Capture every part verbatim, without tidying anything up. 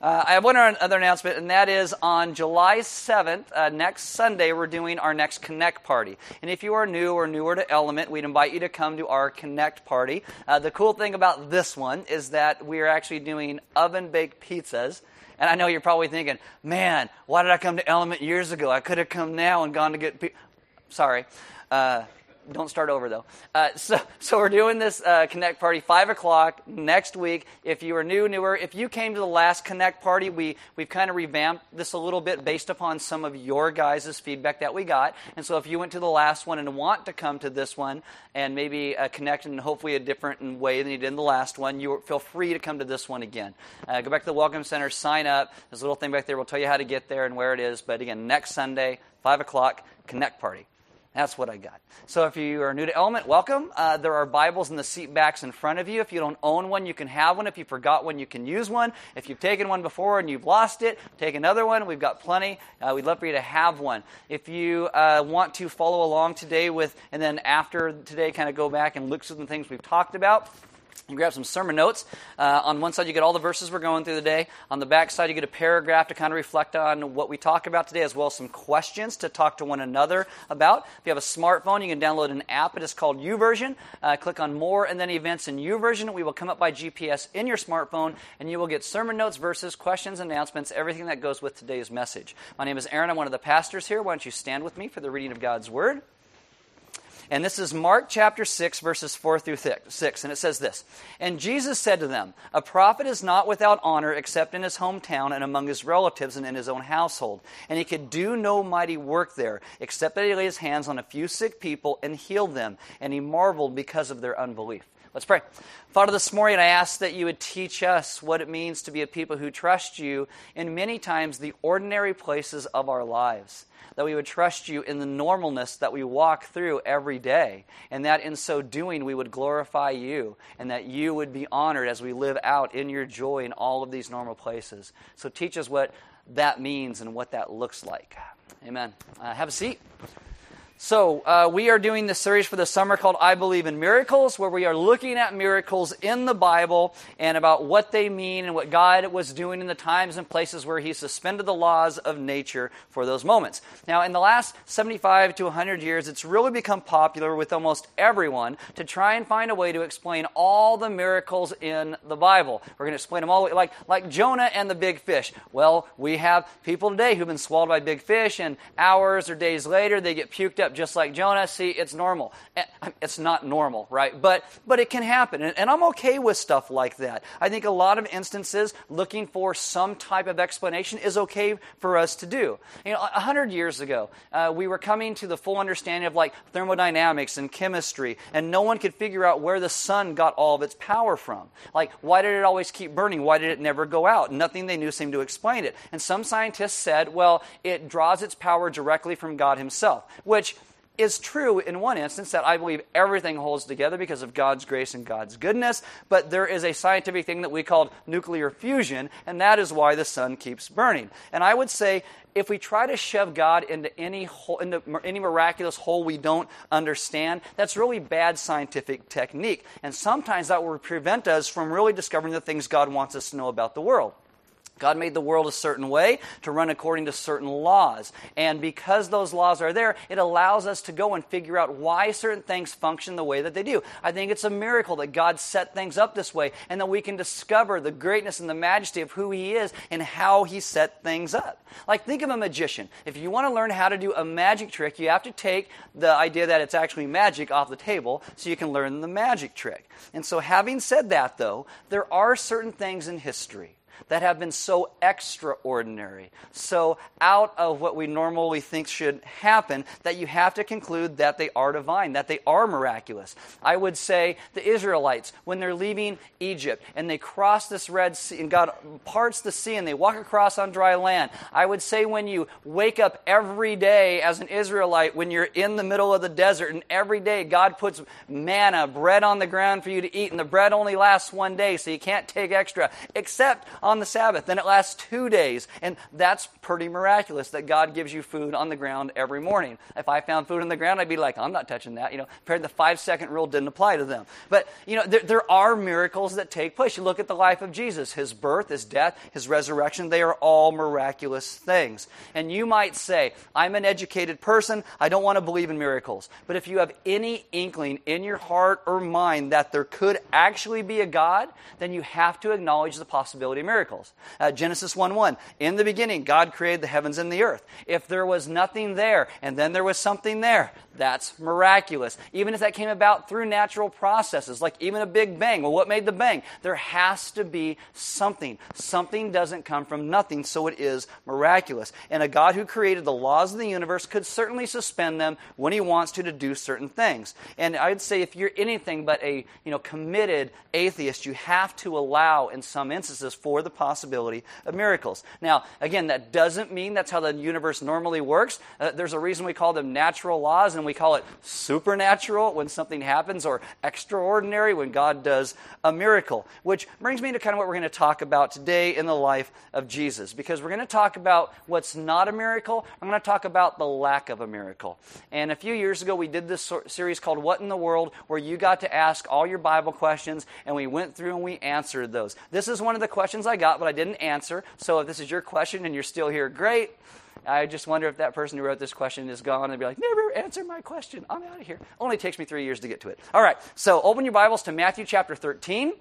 Uh, I have one other announcement, and that is on July seventh, uh, next Sunday, we're doing our next Connect Party. And if you are new or newer to Element, we'd invite you to come to our Connect Party. Uh, the cool thing about this one is that we are actually doing oven-baked pizzas. And I know you're probably thinking, man, why did I come to Element years ago? I could have come now and gone to get pizza. Sorry. Uh, Don't start over, though. Uh, so so we're doing this uh, Connect Party five o'clock next week. If you are new, newer, if you came to the last Connect Party, we, we've kind of revamped this a little bit based upon some of your guys' feedback that we got. And so if you went to the last one and want to come to this one and maybe uh, connect in hopefully a different way than you did in the last one, you feel free to come to this one again. Uh, go back to the Welcome Center, sign up. There's a little thing back there. We'll tell you how to get there and where it is. But again, next Sunday, five o'clock, Connect Party. That's what I got. So if you are new to Element, welcome. Uh, there are Bibles in the seat backs in front of you. If you don't own one, you can have one. If you forgot one, you can use one. If you've taken one before and you've lost it, take another one. We've got plenty. Uh, we'd love for you to have one. If you uh, want to follow along today with, and then after today, kind of go back and look through the things we've talked about. You grab some sermon notes. Uh, on one side, you get all the verses we're going through today. On the back side, you get a paragraph to kind of reflect on what we talk about today, as well as some questions to talk to one another about. If you have a smartphone, you can download an app. It is called YouVersion. Uh, click on More and then Events in YouVersion. We will come up by G P S in your smartphone, and you will get sermon notes, verses, questions, announcements, everything that goes with today's message. My name is Aaron. I'm one of the pastors here. Why don't you stand with me for the reading of God's Word? And this is Mark chapter six, verses four through six, and it says this. And Jesus said to them, a prophet is not without honor except in his hometown and among his relatives and in his own household. And he could do no mighty work there, except that he laid his hands on a few sick people and healed them. And he marveled because of their unbelief. Let's pray. Father, this morning I ask that you would teach us what it means to be a people who trust you in many times the ordinary places of our lives, that we would trust you in the normalness that we walk through every day, and that in so doing we would glorify you, and that you would be honored as we live out in your joy in all of these normal places. So teach us what that means and what that looks like. Amen. Uh, have a seat. So uh, we are doing this series for the summer called I Believe in Miracles, where we are looking at miracles in the Bible and about what they mean and what God was doing in the times and places where he suspended the laws of nature for those moments. Now, in the last seventy-five to one hundred years, it's really become popular with almost everyone to try and find a way to explain all the miracles in the Bible. We're going to explain them all, like, like Jonah and the big fish. Well, we have people today who've been swallowed by big fish, and hours or days later, they get puked up just like Jonah. See, it's normal. It's not normal, right? But but it can happen, and, and I'm okay with stuff like that. I think a lot of instances looking for some type of explanation is okay for us to do. You know, a hundred years ago, uh, we were coming to the full understanding of like thermodynamics and chemistry, and no one could figure out where the sun got all of its power from. Like, why did it always keep burning? Why did it never go out? Nothing they knew seemed to explain it. And some scientists said, well, it draws its power directly from God himself, which is true in one instance, that I believe everything holds together because of God's grace and God's goodness, but there is a scientific thing that we call nuclear fusion, and that is why the sun keeps burning. And I would say, if we try to shove God into any hole, into any miraculous hole we don't understand, that's really bad scientific technique. And sometimes that will prevent us from really discovering the things God wants us to know about the world. God made the world a certain way to run according to certain laws. And because those laws are there, it allows us to go and figure out why certain things function the way that they do. I think it's a miracle that God set things up this way and that we can discover the greatness and the majesty of who he is and how he set things up. Like, think of a magician. If you want to learn how to do a magic trick, you have to take the idea that it's actually magic off the table so you can learn the magic trick. And so having said that, though, there are certain things in history that have been so extraordinary, so out of what we normally think should happen, that you have to conclude that they are divine, that they are miraculous. I would say the Israelites, when they're leaving Egypt and they cross this Red Sea and God parts the sea and they walk across on dry land, I would say when you wake up every day as an Israelite, when you're in the middle of the desert and every day God puts manna, bread on the ground for you to eat, and the bread only lasts one day, so you can't take extra, except on on the Sabbath. Then it lasts two days. And that's pretty miraculous that God gives you food on the ground every morning. If I found food on the ground, I'd be like, I'm not touching that. You know, apparently the five-second rule didn't apply to them. But, you know, there, there are miracles that take place. You look at the life of Jesus, his birth, his death, his resurrection. They are all miraculous things. And you might say, I'm an educated person. I don't want to believe in miracles. But if you have any inkling in your heart or mind that there could actually be a God, then you have to acknowledge the possibility of miracles. Uh, Genesis one one, in the beginning, God created the heavens and the earth. If there was nothing there, and then there was something there, that's miraculous. Even if that came about through natural processes, like even a big bang. Well, what made the bang? There has to be something. Something doesn't come from nothing, so it is miraculous. And a God who created the laws of the universe could certainly suspend them when he wants to to do certain things. And I'd say if you're anything but a you know committed atheist, you have to allow in some instances for the possibility of miracles. Now, again, that doesn't mean that's how the universe normally works. Uh, there's a reason we call them natural laws, and we call it supernatural when something happens, or extraordinary when God does a miracle, which brings me to kind of what we're going to talk about today in the life of Jesus, because we're going to talk about what's not a miracle. I'm going to talk about the lack of a miracle. And a few years ago, we did this series called What in the World, where you got to ask all your Bible questions, and we went through and we answered those. This is one of the questions I got, but I didn't answer. So if this is your question and you're still here, great. I just wonder if that person who wrote this question is gone and be like, never answer my question. I'm out of here. Only takes me three years to get to it. All right, so open your Bibles to Matthew chapter thirteen.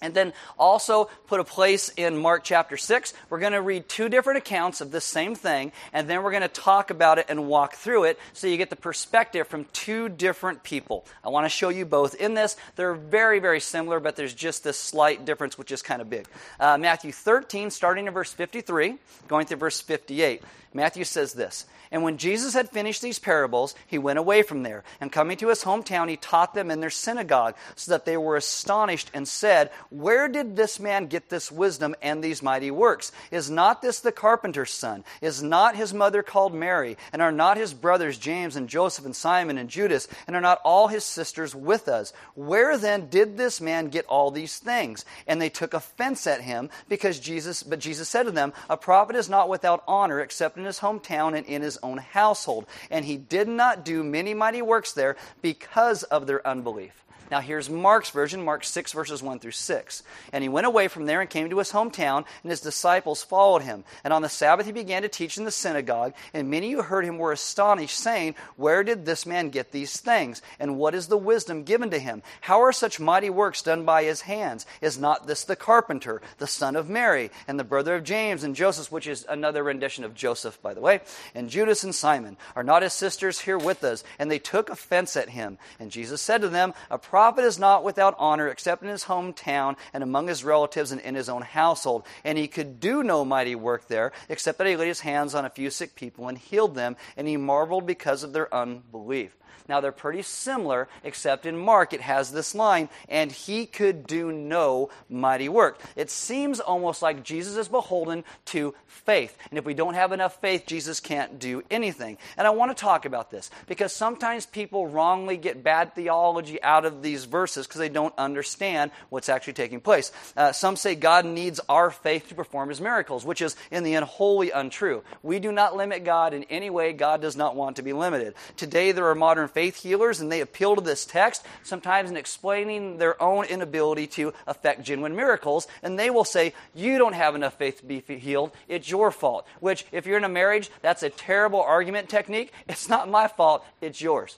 And then also put a place in Mark chapter six. We're going to read two different accounts of this same thing, and then we're going to talk about it and walk through it so you get the perspective from two different people. I want to show you both in this. They're very, very similar, but there's just this slight difference, which is kind of big. Uh, Matthew thirteen, starting in verse fifty-three, going through verse fifty-eight. Matthew says this, "And when Jesus had finished these parables, he went away from there, and coming to his hometown, he taught them in their synagogue, so that they were astonished and said, 'Where did this man get this wisdom and these mighty works? Is not this the carpenter's son? Is not his mother called Mary? And are not his brothers James and Joseph and Simon and Judas? And are not all his sisters with us? Where then did this man get all these things?' And they took offense at him, because Jesus, but Jesus said to them, 'A prophet is not without honor except in his hometown and in his own household.' And he did not do many mighty works there because of their unbelief." Now here's Mark's version, Mark six, verses one through six. "And he went away from there and came to his hometown, and his disciples followed him. And on the Sabbath he began to teach in the synagogue, and many who heard him were astonished, saying, 'Where did this man get these things? And what is the wisdom given to him? How are such mighty works done by his hands? Is not this the carpenter, the son of Mary, and the brother of James and Joseph,'" which is another rendition of Joseph, by the way, "'and Judas and Simon? Are not his sisters here with us?' And they took offense at him. And Jesus said to them, 'A prophet prophet is not without honor except in his hometown and among his relatives and in his own household.' And he could do no mighty work there, except that he laid his hands on a few sick people and healed them, and he marveled because of their unbelief." Now they're pretty similar, except in Mark it has this line, "and he could do no mighty work." It seems almost like Jesus is beholden to faith. And if we don't have enough faith, Jesus can't do anything. And I want to talk about this, because sometimes people wrongly get bad theology out of these verses because they don't understand what's actually taking place. Uh, some say God needs our faith to perform his miracles, which is in the end wholly untrue. We do not limit God in any way. God does not want to be limited. Today there are modern faith healers, and they appeal to this text, sometimes in explaining their own inability to effect genuine miracles, and they will say, "You don't have enough faith to be healed, it's your fault," which, if you're in a marriage, that's a terrible argument technique. It's not my fault, it's yours.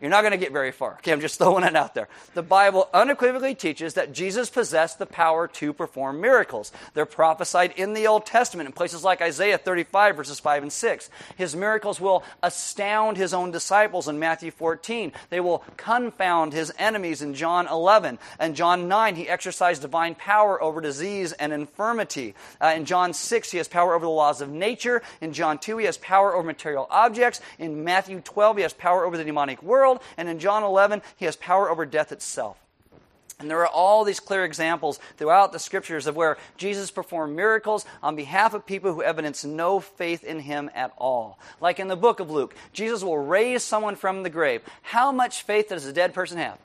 You're not going to get very far. Okay, I'm just throwing it out there. The Bible unequivocally teaches that Jesus possessed the power to perform miracles. They're prophesied in the Old Testament in places like Isaiah thirty-five, verses five and six. His miracles will astound his own disciples in Matthew fourteen. They will confound his enemies in John eleven. In John nine, he exercised divine power over disease and infirmity. Uh, in John six, he has power over the laws of nature. In John two, he has power over material objects. In Matthew twelve, he has power over the demonic world. And in John eleven, he has power over death itself. And there are all these clear examples throughout the scriptures of where Jesus performed miracles on behalf of people who evidence no faith in him at all. Like in the book of Luke, Jesus will raise someone from the grave. How much faith does a dead person have?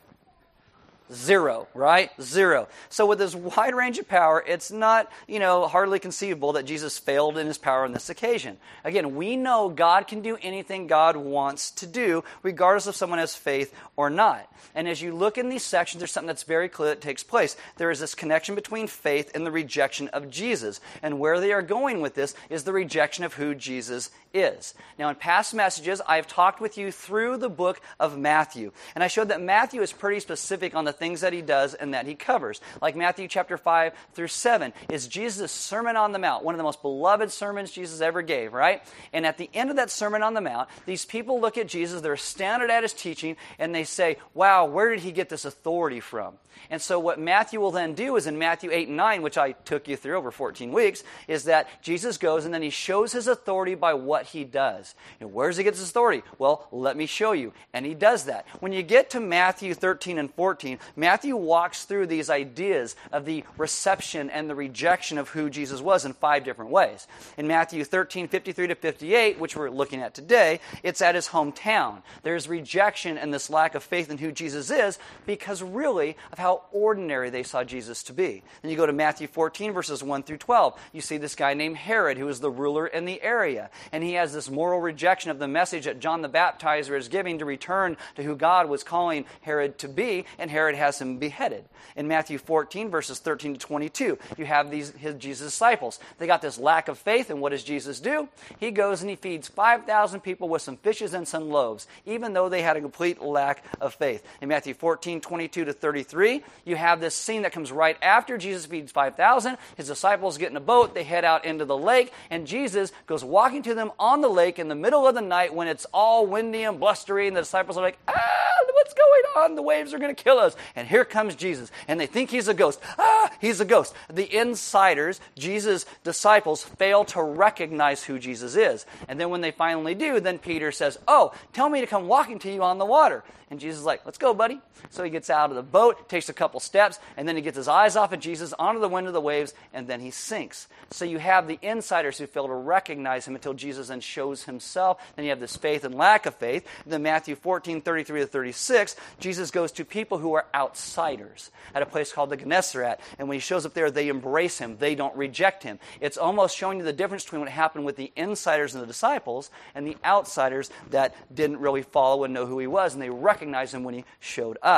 Zero, right? Zero. So with this wide range of power, it's not, you know, hardly conceivable that Jesus failed in his power on this occasion. Again, we know God can do anything God wants to do, regardless if someone has faith or not. And as you look in these sections, there's something that's very clear that takes place. There is this connection between faith and the rejection of Jesus. And where they are going with this is the rejection of who Jesus is. Now, in past messages, I've talked with you through the book of Matthew. And I showed that Matthew is pretty specific on the things that he does and that he covers. Like Matthew chapter five through seven is Jesus' Sermon on the Mount, one of the most beloved sermons Jesus ever gave, right? And at the end of that Sermon on the Mount, these people look at Jesus, they're astounded at his teaching, and they say, wow, where did he get this authority from? And so what Matthew will then do is in Matthew eight and nine, which I took you through over fourteen weeks, is that Jesus goes and then he shows his authority by what he does. And where does he get his authority? Well, let me show you. And he does that. When you get to Matthew thirteen and fourteen, Matthew walks through these ideas of the reception and the rejection of who Jesus was in five different ways. In Matthew thirteen, fifty-three to fifty-eight, which we're looking at today, it's at his hometown. There's rejection and this lack of faith in who Jesus is because really of how ordinary they saw Jesus to be. Then you go to Matthew fourteen, verses one through twelve. You see this guy named Herod, who is the ruler in the area. And he has this moral rejection of the message that John the Baptizer is giving to return to who God was calling Herod to be, and Herod has him beheaded. In Matthew fourteen, verses thirteen to twenty-two, you have these his Jesus' disciples. They got this lack of faith, and what does Jesus do? He goes and he feeds five thousand people with some fishes and some loaves, even though they had a complete lack of faith. In Matthew fourteen, twenty-two to thirty-three, you have this scene that comes right after Jesus feeds five thousand. His disciples get in a boat, they head out into the lake, and Jesus goes walking to them on the lake in the middle of the night when it's all windy and blustery, and the disciples are like, ah, what's going on? The waves are going to kill us. And here comes Jesus, and they think he's a ghost. Ah, he's a ghost. The insiders, Jesus' disciples, fail to recognize who Jesus is. And then when they finally do, then Peter says, oh, tell me to come walking to you on the water. And Jesus is like, let's go, buddy. So he gets out of the boat, takes a couple steps, and then he gets his eyes off of Jesus onto the wind of the waves, and then he sinks. So you have the insiders who fail to recognize him until Jesus then shows himself. Then you have this faith and lack of faith. Then Matthew fourteen, thirty-three to thirty-six, Jesus goes to people who are outsiders at a place called the Gennesaret, and when he shows up there, they embrace him. They don't reject him. It's almost showing you the difference between what happened with the insiders and the disciples and the outsiders that didn't really follow and know who he was, and they recognized him when he showed up.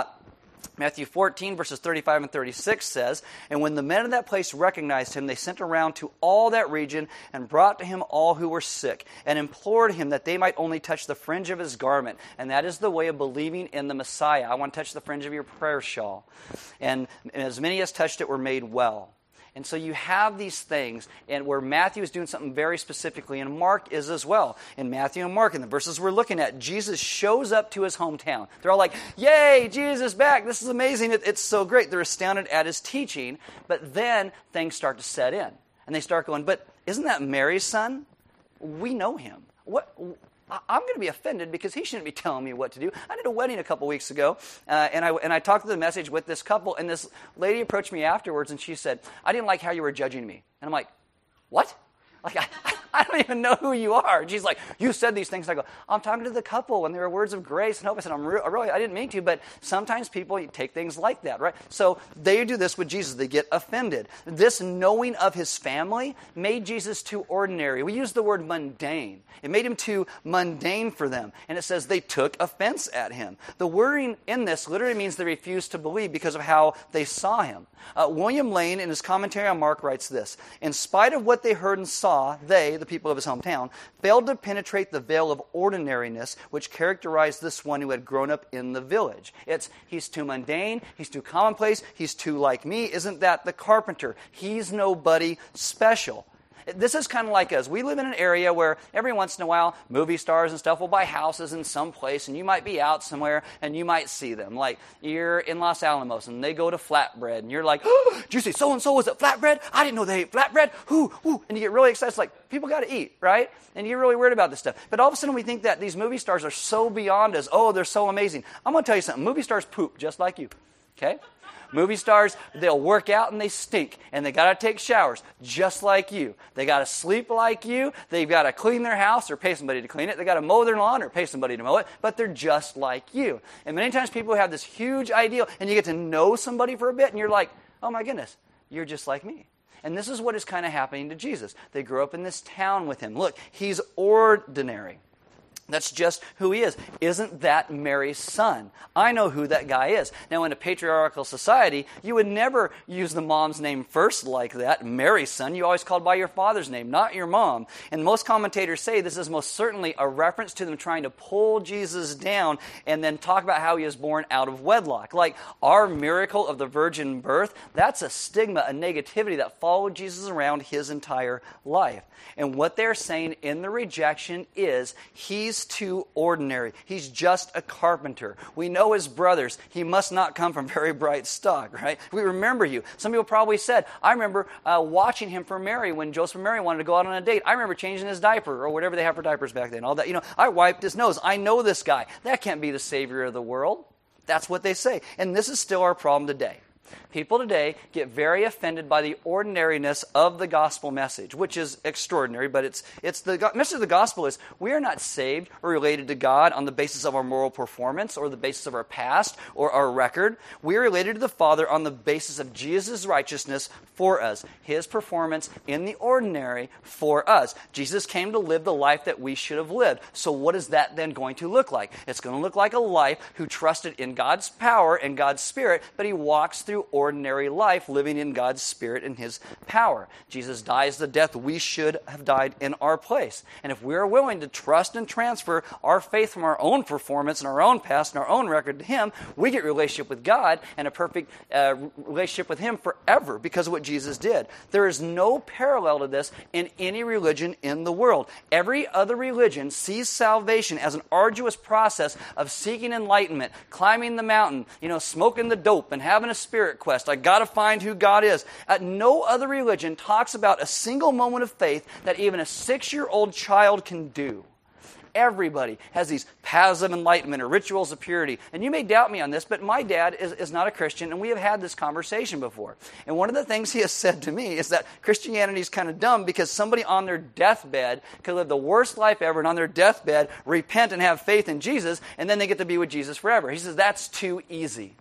Matthew fourteen, verses thirty-five and thirty-six says, and when the men of that place recognized him, they sent around to all that region and brought to him all who were sick and implored him that they might only touch the fringe of his garment. And that is the way of believing in the Messiah. I want to touch the fringe of your prayer shawl. And, and as many as touched it were made well. And so you have these things and where Matthew is doing something very specifically, and Mark is as well. In Matthew and Mark, in the verses we're looking at, Jesus shows up to his hometown. They're all like, yay, Jesus back. This is amazing. It, it's so great. They're astounded at his teaching. But then things start to set in, and they start going, but isn't that Mary's son? We know him. What? I'm going to be offended because he shouldn't be telling me what to do. I did a wedding a couple weeks ago, uh, and I and I talked to the message with this couple, and this lady approached me afterwards, and she said, I didn't like how you were judging me. And I'm like, what? Like, I, I don't even know who you are. And she's like, you said these things. And I go, I'm talking to the couple, and there are words of grace and hope. I said, I'm re- really, I didn't mean to, but sometimes people take things like that, right? So they do this with Jesus. They get offended. This knowing of his family made Jesus too ordinary. We use the word mundane. It made him too mundane for them. And it says they took offense at him. The wording in this literally means they refused to believe because of how they saw him. Uh, William Lane, in his commentary on Mark, writes this, in spite of what they heard and saw, they, the people of his hometown, failed to penetrate the veil of ordinariness which characterized this one who had grown up in the village. It's, he's too mundane, he's too commonplace, he's too like me. Isn't that the carpenter? He's nobody special. This is kind of like us. We live in an area where every once in a while, movie stars and stuff will buy houses in some place, and you might be out somewhere, and you might see them. Like, you're in Los Alamos, and they go to Flatbread, and you're like, oh, did you see so-and-so was at Flatbread? I didn't know they ate Flatbread. Ooh, ooh. And you get really excited. It's like, people got to eat, right? And you're really worried about this stuff. But all of a sudden, we think that these movie stars are so beyond us. Oh, they're so amazing. I'm going to tell you something. Movie stars poop just like you, okay? Movie stars, they'll work out and they stink, and they got to take showers just like you. They got to sleep like you. They've got to clean their house or pay somebody to clean it. They got to mow their lawn or pay somebody to mow it, but they're just like you. And many times people have this huge ideal, and you get to know somebody for a bit, and you're like, oh my goodness, you're just like me. And this is what is kind of happening to Jesus. They grew up in this town with him. Look, he's ordinary. That's just who he is. Isn't that Mary's son? I know who that guy is. Now, in a patriarchal society, you would never use the mom's name first like that. Mary's son, you always called by your father's name, not your mom. And most commentators say this is most certainly a reference to them trying to pull Jesus down and then talk about how he was born out of wedlock. Like our miracle of the virgin birth, that's a stigma, a negativity that followed Jesus around his entire life. And what they're saying in the rejection is he's He's too ordinary. He's just a carpenter. We know his brothers. He must not come from very bright stock, right? We remember you. Some people probably said, I remember uh, watching him for Mary when Joseph and Mary wanted to go out on a date. I remember changing his diaper or whatever they have for diapers back then. All that, you know, I wiped his nose. I know this guy. That can't be the savior of the world. That's what they say. And this is still our problem today. People today get very offended by the ordinariness of the gospel message, which is extraordinary, but it's it's the, the message of the gospel is we are not saved or related to God on the basis of our moral performance or the basis of our past or our record. We are related to the Father on the basis of Jesus' righteousness for us, his performance in the ordinary for us. Jesus came to live the life that we should have lived. So what is that then going to look like? It's going to look like a life who trusted in God's power and God's Spirit, but he walks through ordinary life, living in God's Spirit and his power. Jesus dies the death we should have died in our place. And if we are willing to trust and transfer our faith from our own performance and our own past and our own record to him, we get relationship with God and a perfect uh, relationship with him forever because of what Jesus did. There is no parallel to this in any religion in the world. Every other religion sees salvation as an arduous process of seeking enlightenment, climbing the mountain, you know, smoking the dope and having a spirit quest. I got to find who God is. Uh, no other religion talks about a single moment of faith that even a six-year-old child can do. Everybody has these paths of enlightenment or rituals of purity. And you may doubt me on this, but my dad is, is not a Christian, and we have had this conversation before. And one of the things he has said to me is that Christianity is kind of dumb because somebody on their deathbed could live the worst life ever, and on their deathbed repent and have faith in Jesus, and then they get to be with Jesus forever. He says, that's too easy.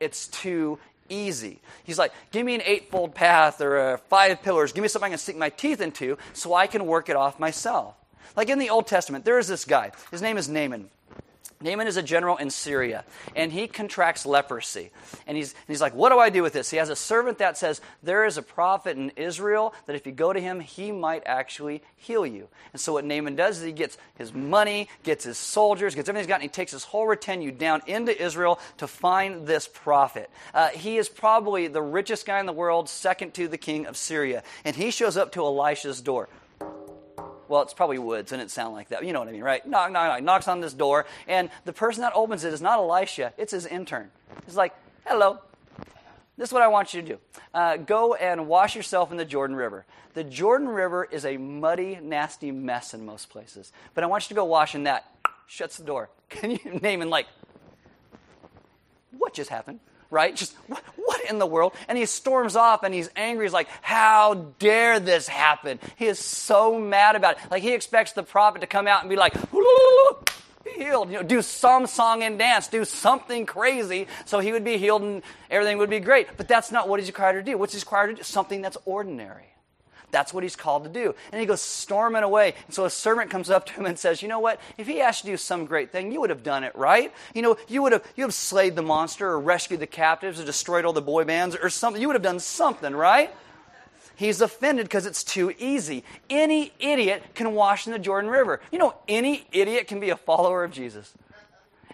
It's too easy. Easy. He's like, give me an eightfold path or uh, five pillars. Give me something I can sink my teeth into so I can work it off myself. Like in the Old Testament, there is this guy. His name is Naaman. Naaman is a general in Syria, and he contracts leprosy. And he's, and he's like, what do I do with this? He has a servant that says, there is a prophet in Israel that if you go to him, he might actually heal you. And so what Naaman does is he gets his money, gets his soldiers, gets everything he's got, and he takes his whole retinue down into Israel to find this prophet. Uh, he is probably the richest guy in the world, second to the king of Syria. And he shows up to Elisha's door. Well, it's probably woods, and it sound like that. You know what I mean, right? Knock, knock, knock. Knocks on this door, and the person that opens it is not Elisha. It's his intern. He's like, hello. This is what I want you to do. Uh, go and wash yourself in the Jordan River. The Jordan River is a muddy, nasty mess in most places, but I want you to go wash in that. Shuts the door. Can you name and like, what just happened? Right? Just, what, what in the world? And he storms off and he's angry. He's like, how dare this happen? He is so mad about it. Like, he expects the prophet to come out and be like, be healed. You know, do some song and dance. Do something crazy so he would be healed and everything would be great. But that's not what he's required to do. What's he's required to do? Something that's ordinary. That's what he's called to do. And he goes storming away. And so a servant comes up to him and says, you know what? If he asked you to do some great thing, you would have done it, right? You know, you would have you have slayed the monster or rescued the captives or destroyed all the boy bands or something. You would have done something, right? He's offended because it's too easy. Any idiot can wash in the Jordan River. You know, any idiot can be a follower of Jesus.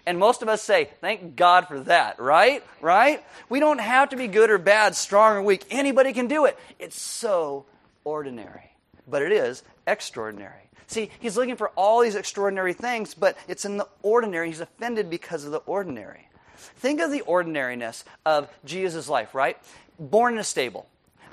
And most of us say, thank God for that, right? Right? We don't have to be good or bad, strong or weak. Anybody can do it. It's so ordinary, but it is extraordinary. See, he's looking for all these extraordinary things, but it's in the ordinary. He's offended because of the ordinary. Think of the ordinariness of Jesus' life, right? Born in a stable.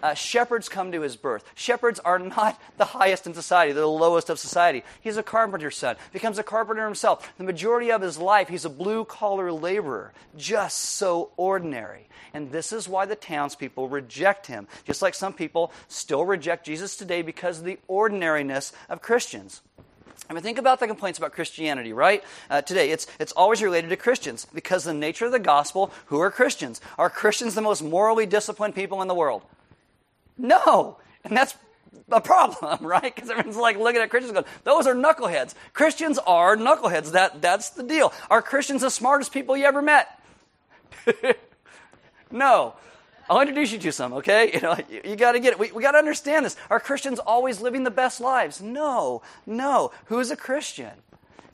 uh, shepherds come to his birth. Shepherds are not the highest in society. They're the lowest of society. He's a carpenter's son, becomes a carpenter himself. The majority of his life, he's a blue-collar laborer, just so ordinary. And this is why the townspeople reject him, just like some people still reject Jesus today because of the ordinariness of Christians. I mean, think about the complaints about Christianity, right? Uh, today, it's it's always related to Christians because the nature of the gospel, who are Christians? Are Christians the most morally disciplined people in the world? No! And that's a problem, right? Because everyone's like looking at Christians going, those are knuckleheads. Christians are knuckleheads. That That's the deal. Are Christians the smartest people you ever met? No. I'll introduce you to some, okay? You know, you, you got to get it. We, we got to understand this. Are Christians always living the best lives? No, no. Who is a Christian?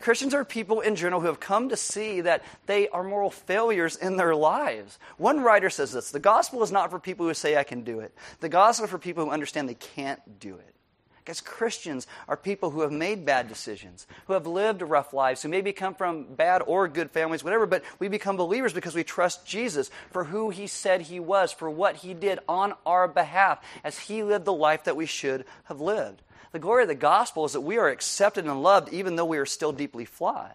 Christians are people in general who have come to see that they are moral failures in their lives. One writer says this: the gospel is not for people who say, I can do it. The gospel is for people who understand they can't do it. Because Christians are people who have made bad decisions, who have lived rough lives, who maybe come from bad or good families, whatever, but we become believers because we trust Jesus for who he said he was, for what he did on our behalf, as he lived the life that we should have lived. The glory of the gospel is that we are accepted and loved even though we are still deeply flawed.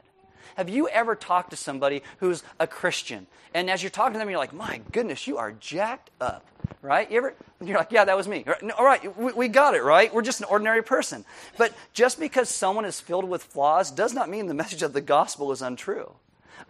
Have you ever talked to somebody who's a Christian, and as you're talking to them, you're like, my goodness, you are jacked up, right? You ever, you're like, yeah, that was me. All right, we, we got it, right? We're just an ordinary person. But just because someone is filled with flaws does not mean the message of the gospel is untrue.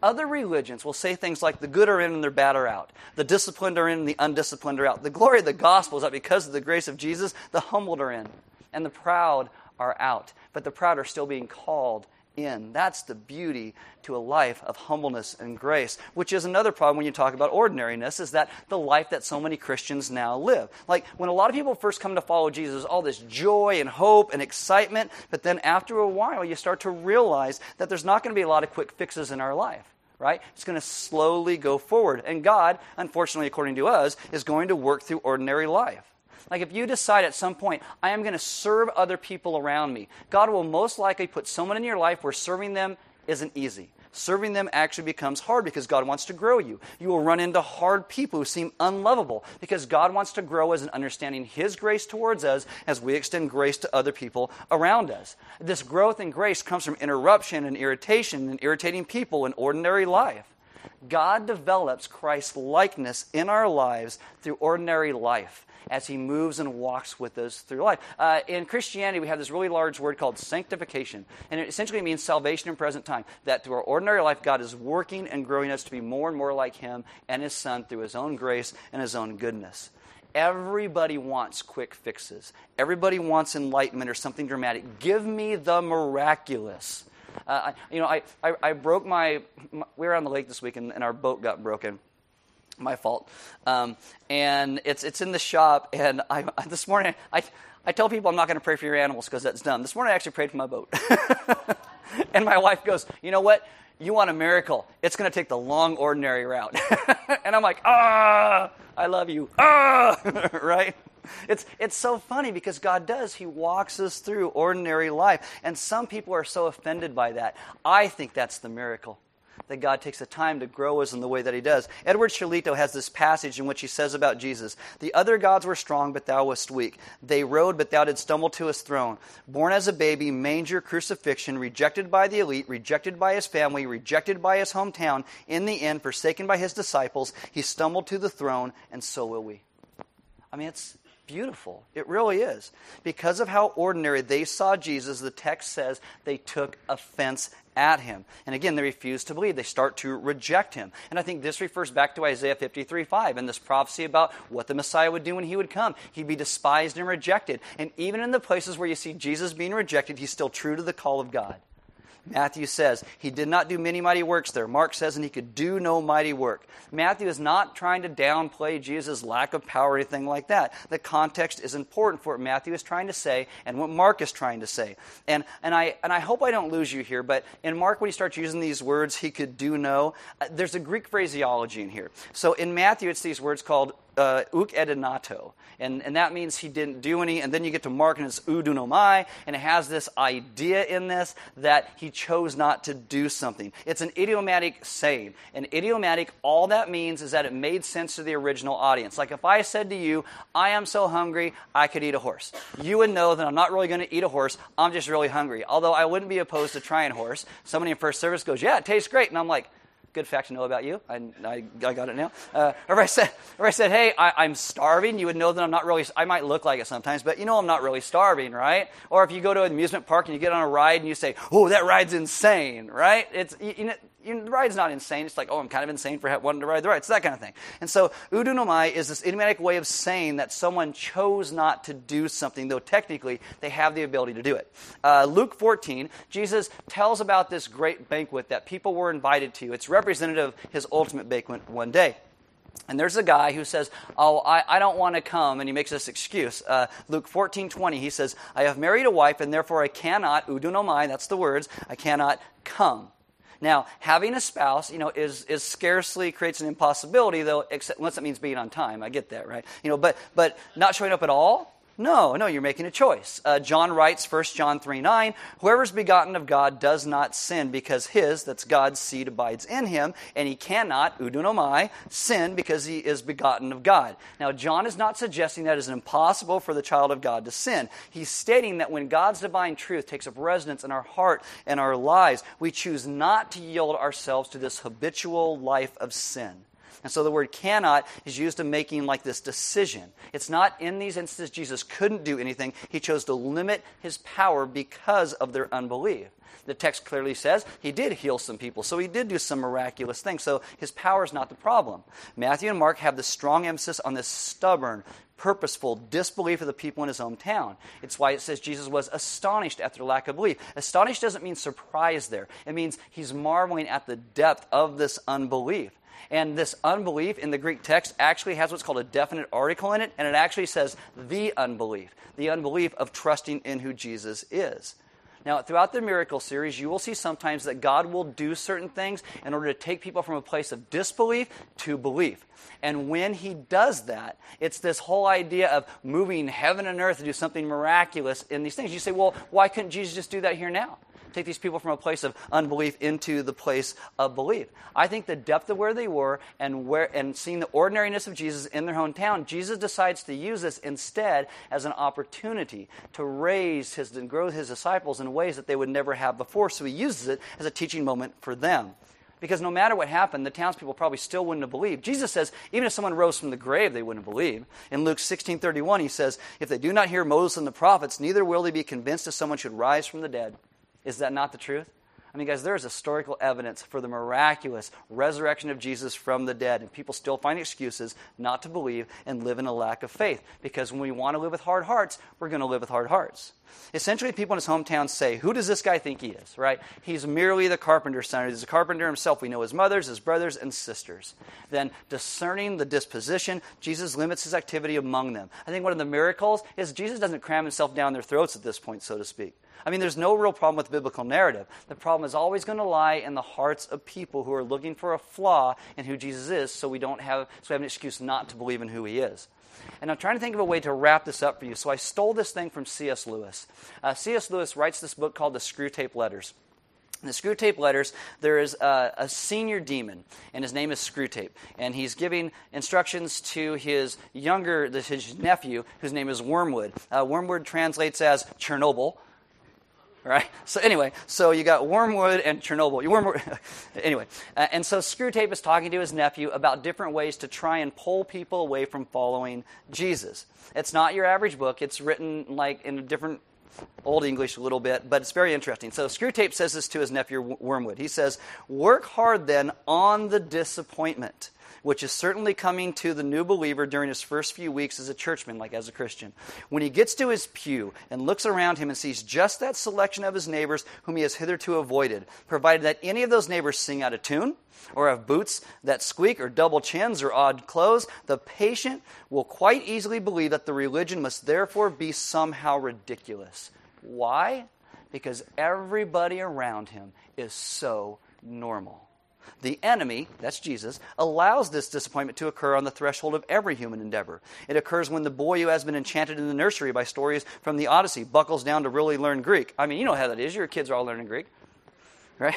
Other religions will say things like the good are in and the bad are out. The disciplined are in and the undisciplined are out. The glory of the gospel is that because of the grace of Jesus, the humbled are in and the proud are out. But the proud are still being called in. That's the beauty to a life of humbleness and grace, which is another problem when you talk about ordinariness, is that the life that so many Christians now live. Like when a lot of people first come to follow Jesus, all this joy and hope and excitement, but then after a while you start to realize that there's not going to be a lot of quick fixes in our life, right? It's going to slowly go forward. And God, unfortunately, according to us, is going to work through ordinary life. Like if you decide at some point, I am going to serve other people around me, God will most likely put someone in your life where serving them isn't easy. Serving them actually becomes hard because God wants to grow you. You will run into hard people who seem unlovable because God wants to grow us in understanding his grace towards us as we extend grace to other people around us. This growth in grace comes from interruption and irritation and irritating people in ordinary life. God develops Christ's likeness in our lives through ordinary life as he moves and walks with us through life. Uh, in Christianity, we have this really large word called sanctification, and it essentially means salvation in present time, that through our ordinary life, God is working and growing us to be more and more like him and his son through his own grace and his own goodness. Everybody wants quick fixes. Everybody wants enlightenment or something dramatic. Give me the miraculous. Uh, I, you know, I, I, I broke my, my, we were on the lake this week, and, and our boat got broken. My fault. Um, and it's it's in the shop, and I, I this morning, I, I tell people I'm not going to pray for your animals because that's dumb. This morning I actually prayed for my boat. And my wife goes, you know what? You want a miracle. It's going to take the long, ordinary route. And I'm like, ah, I love you. Ah, right? It's it's so funny because God does. He walks us through ordinary life. And some people are so offended by that. I think that's the miracle, that God takes the time to grow us in the way that he does. Edward Shillito has this passage in which he says about Jesus, the other gods were strong, but thou wast weak. They rode, but thou didst stumble to his throne. Born as a baby, manger, crucifixion, rejected by the elite, rejected by his family, rejected by his hometown, in the end, forsaken by his disciples, he stumbled to the throne, and so will we. I mean, it's beautiful. It really is. Because of how ordinary they saw Jesus, the text says they took offense at him. And again, they refuse to believe. They start to reject him. And I think this refers back to Isaiah fifty-three five and this prophecy about what the Messiah would do when he would come. He'd be despised and rejected. And even in the places where you see Jesus being rejected, he's still true to the call of God. Matthew says, he did not do many mighty works there. Mark says, and he could do no mighty work. Matthew is not trying to downplay Jesus' lack of power or anything like that. The context is important for what Matthew is trying to say and what Mark is trying to say. And and I and I hope I don't lose you here, but in Mark, when he starts using these words, he could do no, there's a Greek phraseology in here. So in Matthew, it's these words called uh, uk edinato, and, and that means he didn't do any, and then you get to Mark, and it's udunomai, and it has this idea in this that he chose not to do something. It's an idiomatic saying. An idiomatic, all that means is that it made sense to the original audience. Like if I said to you, I am so hungry, I could eat a horse. You would know that I'm not really going to eat a horse, I'm just really hungry, although I wouldn't be opposed to trying horse. Somebody in first service goes, yeah, it tastes great, and I'm like, good fact to know about you. I, I, I got it now. Uh, or if I said, or I said, hey, I, I'm starving, you would know that I'm not really, I might look like it sometimes, but you know I'm not really starving, right? Or if you go to an amusement park and you get on a ride and you say, oh, that ride's insane, right? It's, you, you know, you, the ride's not insane. It's like, oh, I'm kind of insane for wanting to ride the ride. It's that kind of thing. And so, udunomai is this idiomatic way of saying that someone chose not to do something, though technically they have the ability to do it. Uh, Luke fourteen, Jesus tells about this great banquet that people were invited to. It's represented representative of his ultimate banquet one day. And there's a guy who says, oh, I, I don't want to come, and he makes this excuse. Uh, Luke fourteen twenty, he says, I have married a wife, and therefore I cannot, udunomai, that's the words, I cannot come. Now, having a spouse, you know, is is scarcely creates an impossibility, though, except unless it means being on time. I get that, right? You know, but but not showing up at all? No, no, you're making a choice. Uh, John writes, First John three nine, whoever's begotten of God does not sin because his, that's God's seed, abides in him, and he cannot, udunomai, sin because he is begotten of God. Now, John is not suggesting that it is impossible for the child of God to sin. He's stating that when God's divine truth takes up residence in our heart and our lives, we choose not to yield ourselves to this habitual life of sin. And so the word cannot is used in making like this decision. It's not in these instances Jesus couldn't do anything. He chose to limit his power because of their unbelief. The text clearly says he did heal some people, so he did do some miraculous things. So his power is not the problem. Matthew and Mark have this strong emphasis on this stubborn, purposeful disbelief of the people in his hometown. It's why it says Jesus was astonished at their lack of belief. Astonished doesn't mean surprised there. It means he's marveling at the depth of this unbelief. And this unbelief in the Greek text actually has what's called a definite article in it, and it actually says the unbelief, the unbelief of trusting in who Jesus is. Now, throughout the miracle series, you will see sometimes that God will do certain things in order to take people from a place of disbelief to belief. And when he does that, it's this whole idea of moving heaven and earth to do something miraculous in these things. You say, well, why couldn't Jesus just do that here now? Take these people from a place of unbelief into the place of belief. I think the depth of where they were and where and seeing the ordinariness of Jesus in their hometown, Jesus decides to use this instead as an opportunity to raise his and grow his disciples in ways that they would never have before. So he uses it as a teaching moment for them. Because no matter what happened, the townspeople probably still wouldn't have believed. Jesus says, even if someone rose from the grave, they wouldn't believe. In Luke sixteen thirty-one, he says, if they do not hear Moses and the prophets, neither will they be convinced if someone should rise from the dead. Is that not the truth? I mean, guys, there is historical evidence for the miraculous resurrection of Jesus from the dead, and people still find excuses not to believe and live in a lack of faith, because when we want to live with hard hearts, we're going to live with hard hearts. Essentially, people in his hometown say, who does this guy think he is, right? He's merely the carpenter's son. He's a carpenter himself. We know his mothers, his brothers, and sisters. Then, discerning the disposition, Jesus limits his activity among them. I think one of the miracles is Jesus doesn't cram himself down their throats at this point, so to speak. I mean, there's no real problem with biblical narrative. The problem is always going to lie in the hearts of people who are looking for a flaw in who Jesus is, so we don't have so we have an excuse not to believe in who he is. And I'm trying to think of a way to wrap this up for you. So I stole this thing from C S. Lewis. Uh, C S. Lewis writes this book called The Screwtape Letters. In The Screwtape Letters, there is a, a senior demon, and his name is Screwtape. And he's giving instructions to his younger, his nephew, whose name is Wormwood. Uh, Wormwood translates as Chernobyl. Right? So anyway, so you got Wormwood and Chernobyl. You Wormwood, anyway, uh, and so Screwtape is talking to his nephew about different ways to try and pull people away from following Jesus. It's not your average book. It's written like in a different Old English a little bit, but it's very interesting. So Screwtape says this to his nephew Wormwood. He says, work hard then on the disappointment, which is certainly coming to the new believer during his first few weeks as a churchman, like as a Christian. When he gets to his pew and looks around him and sees just that selection of his neighbors whom he has hitherto avoided, provided that any of those neighbors sing out of tune or have boots that squeak or double chins or odd clothes, the patient will quite easily believe that the religion must therefore be somehow ridiculous. Why? Because everybody around him is so normal. The enemy, that's Jesus, allows this disappointment to occur on the threshold of every human endeavor. It occurs when the boy who has been enchanted in the nursery by stories from the Odyssey buckles down to really learn Greek. I mean, you know how that is. Your kids are all learning Greek, right?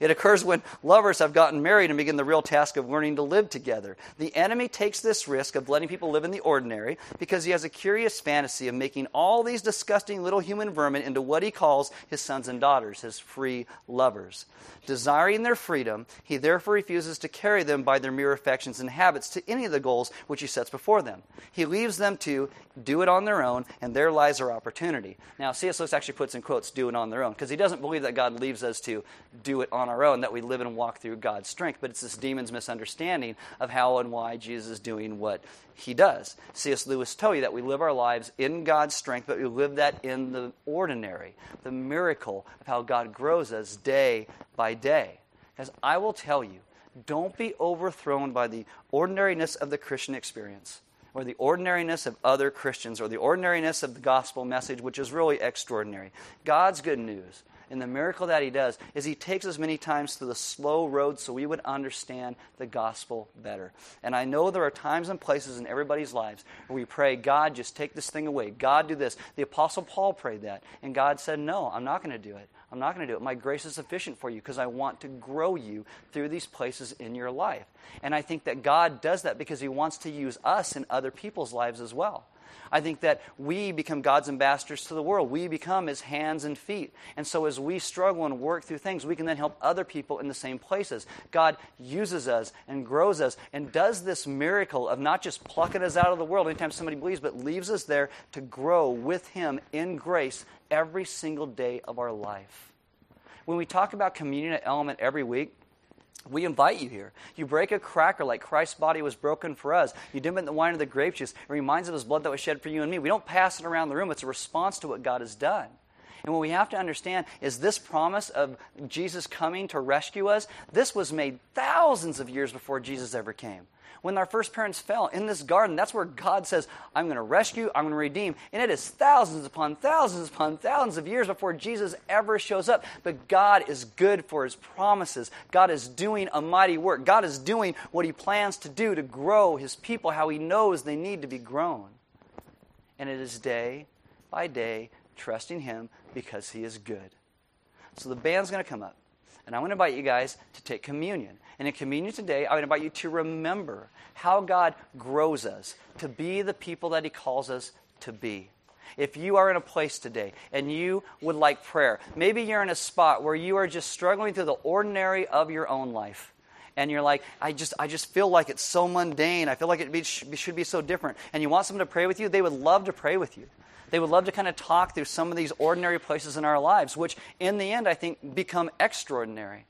It occurs when lovers have gotten married and begin the real task of learning to live together. The enemy takes this risk of letting people live in the ordinary because he has a curious fantasy of making all these disgusting little human vermin into what he calls his sons and daughters, his free lovers. Desiring their freedom, he therefore refuses to carry them by their mere affections and habits to any of the goals which he sets before them. He leaves them to do it on their own, and there lies their opportunity. Now, C S. Lewis actually puts in quotes, do it on their own, because he doesn't believe that God leaves us to do it on our own, that we live and walk through God's strength. But it's this demon's misunderstanding of how and why Jesus is doing what he does. C S. Lewis told you that we live our lives in God's strength, but we live that in the ordinary, the miracle of how God grows us day by day. Because I will tell you, don't be overthrown by the ordinariness of the Christian experience, or the ordinariness of other Christians, or the ordinariness of the gospel message, which is really extraordinary. God's good news, and the miracle that he does, is he takes us many times through the slow road so we would understand the gospel better. And I know there are times and places in everybody's lives where we pray, God, just take this thing away. God, do this. The Apostle Paul prayed that, and God said, no, I'm not going to do it. I'm not going to do it. My grace is sufficient for you because I want to grow you through these places in your life. And I think that God does that because he wants to use us in other people's lives as well. I think that we become God's ambassadors to the world. We become his hands and feet. And so as we struggle and work through things, we can then help other people in the same places. God uses us and grows us and does this miracle of not just plucking us out of the world anytime somebody believes, but leaves us there to grow with him in grace every single day of our life. When we talk about communion at Element every week, we invite you here. You break a cracker like Christ's body was broken for us. You dip it in the wine of the grape juice. It reminds us of his blood that was shed for you and me. We don't pass it around the room. It's a response to what God has done. And what we have to understand is this promise of Jesus coming to rescue us, this was made thousands of years before Jesus ever came. When our first parents fell in this garden, that's where God says, I'm going to rescue, I'm going to redeem. And it is thousands upon thousands upon thousands of years before Jesus ever shows up. But God is good for his promises. God is doing a mighty work. God is doing what he plans to do to grow his people, how he knows they need to be grown. And it is day by day, trusting him because he is good. So the band's going to come up. And I'm going to invite you guys to take communion. And in communion today, I would invite you to remember how God grows us to be the people that he calls us to be. If you are in a place today and you would like prayer, maybe you're in a spot where you are just struggling through the ordinary of your own life. And you're like, I just I just feel like it's so mundane. I feel like it be, should be so different. And you want someone to pray with you, they would love to pray with you. They would love to kind of talk through some of these ordinary places in our lives, which in the end, I think, become extraordinary.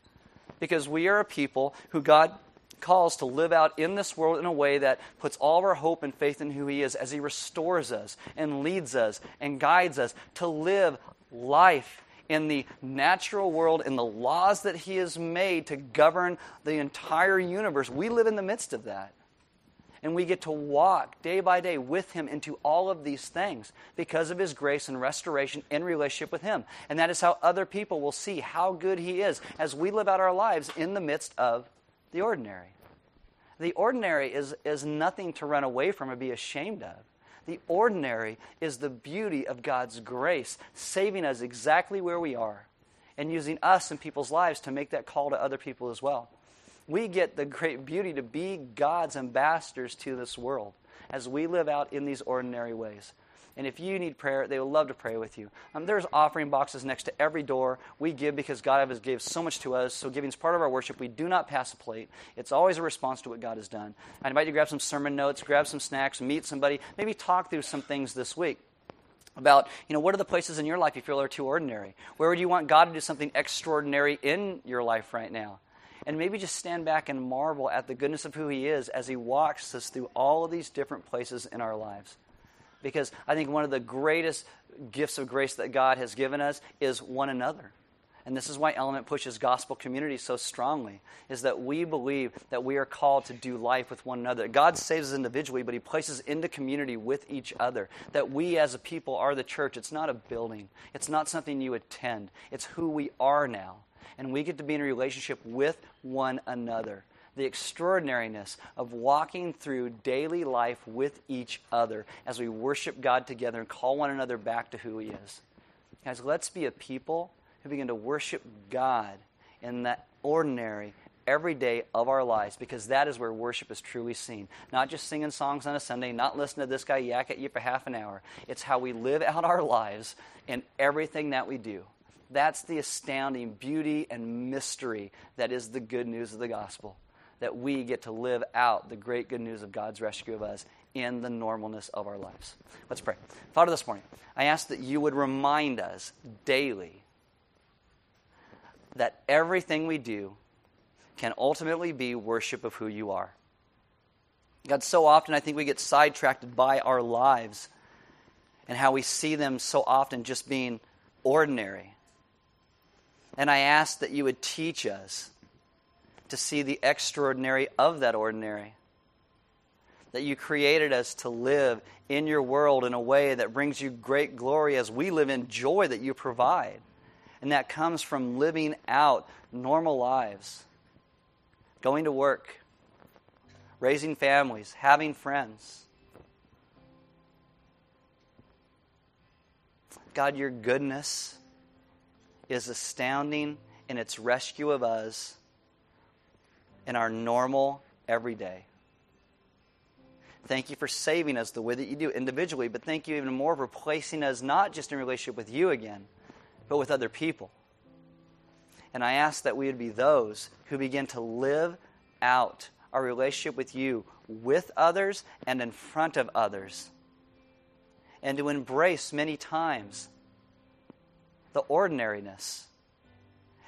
Because we are a people who God calls to live out in this world in a way that puts all of our hope and faith in who he is as he restores us and leads us and guides us to live life in the natural world and the laws that he has made to govern the entire universe. We live in the midst of that. And we get to walk day by day with him into all of these things because of his grace and restoration in relationship with him. And that is how other people will see how good he is as we live out our lives in the midst of the ordinary. The ordinary is, is nothing to run away from or be ashamed of. The ordinary is the beauty of God's grace, saving us exactly where we are and using us in people's lives to make that call to other people as well. We get the great beauty to be God's ambassadors to this world as we live out in these ordinary ways. And if you need prayer, they would love to pray with you. Um, there's offering boxes next to every door. We give because God has given so much to us, so giving is part of our worship. We do not pass a plate. It's always a response to what God has done. I invite you to grab some sermon notes, grab some snacks, meet somebody, maybe talk through some things this week about, you know, what are the places in your life you feel are too ordinary? Where would you want God to do something extraordinary in your life right now? And maybe just stand back and marvel at the goodness of who he is as he walks us through all of these different places in our lives. Because I think one of the greatest gifts of grace that God has given us is one another. And this is why Element pushes gospel community so strongly, is that we believe that we are called to do life with one another. God saves us individually, but he places into community with each other. That we as a people are the church. It's not a building. It's not something you attend. It's who we are now. And we get to be in a relationship with one another. The extraordinariness of walking through daily life with each other as we worship God together and call one another back to who he is. Guys, let's be a people who begin to worship God in the ordinary, everyday of our lives, because that is where worship is truly seen. Not just singing songs on a Sunday, not listening to this guy yak at you for half an hour. It's how we live out our lives in everything that we do. That's the astounding beauty and mystery that is the good news of the gospel. That we get to live out the great good news of God's rescue of us in the normalness of our lives. Let's pray. Father, this morning, I ask that you would remind us daily that everything we do can ultimately be worship of who you are. God, so often I think we get sidetracked by our lives and how we see them so often just being ordinary. And I ask that you would teach us to see the extraordinary of that ordinary. That you created us to live in your world in a way that brings you great glory as we live in joy that you provide. And that comes from living out normal lives. Going to work. Raising families. Having friends. God, your goodness is astounding in its rescue of us in our normal everyday. Thank you for saving us the way that you do individually, but thank you even more for placing us not just in relationship with you again, but with other people. And I ask that we would be those who begin to live out our relationship with you, with others and in front of others, and to embrace many times the ordinariness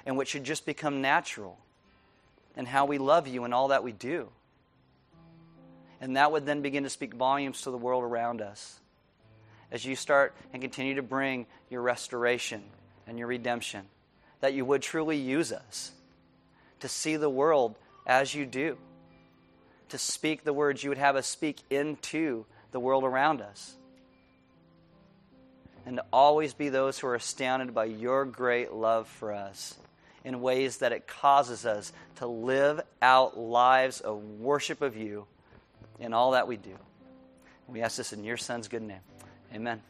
and what should just become natural. And how we love you and all that we do. And that would then begin to speak volumes to the world around us as you start and continue to bring your restoration and your redemption, that you would truly use us to see the world as you do, to speak the words you would have us speak into the world around us, and to always be those who are astounded by your great love for us in ways that it causes us to live out lives of worship of you in all that we do. We ask this in your Son's good name. Amen.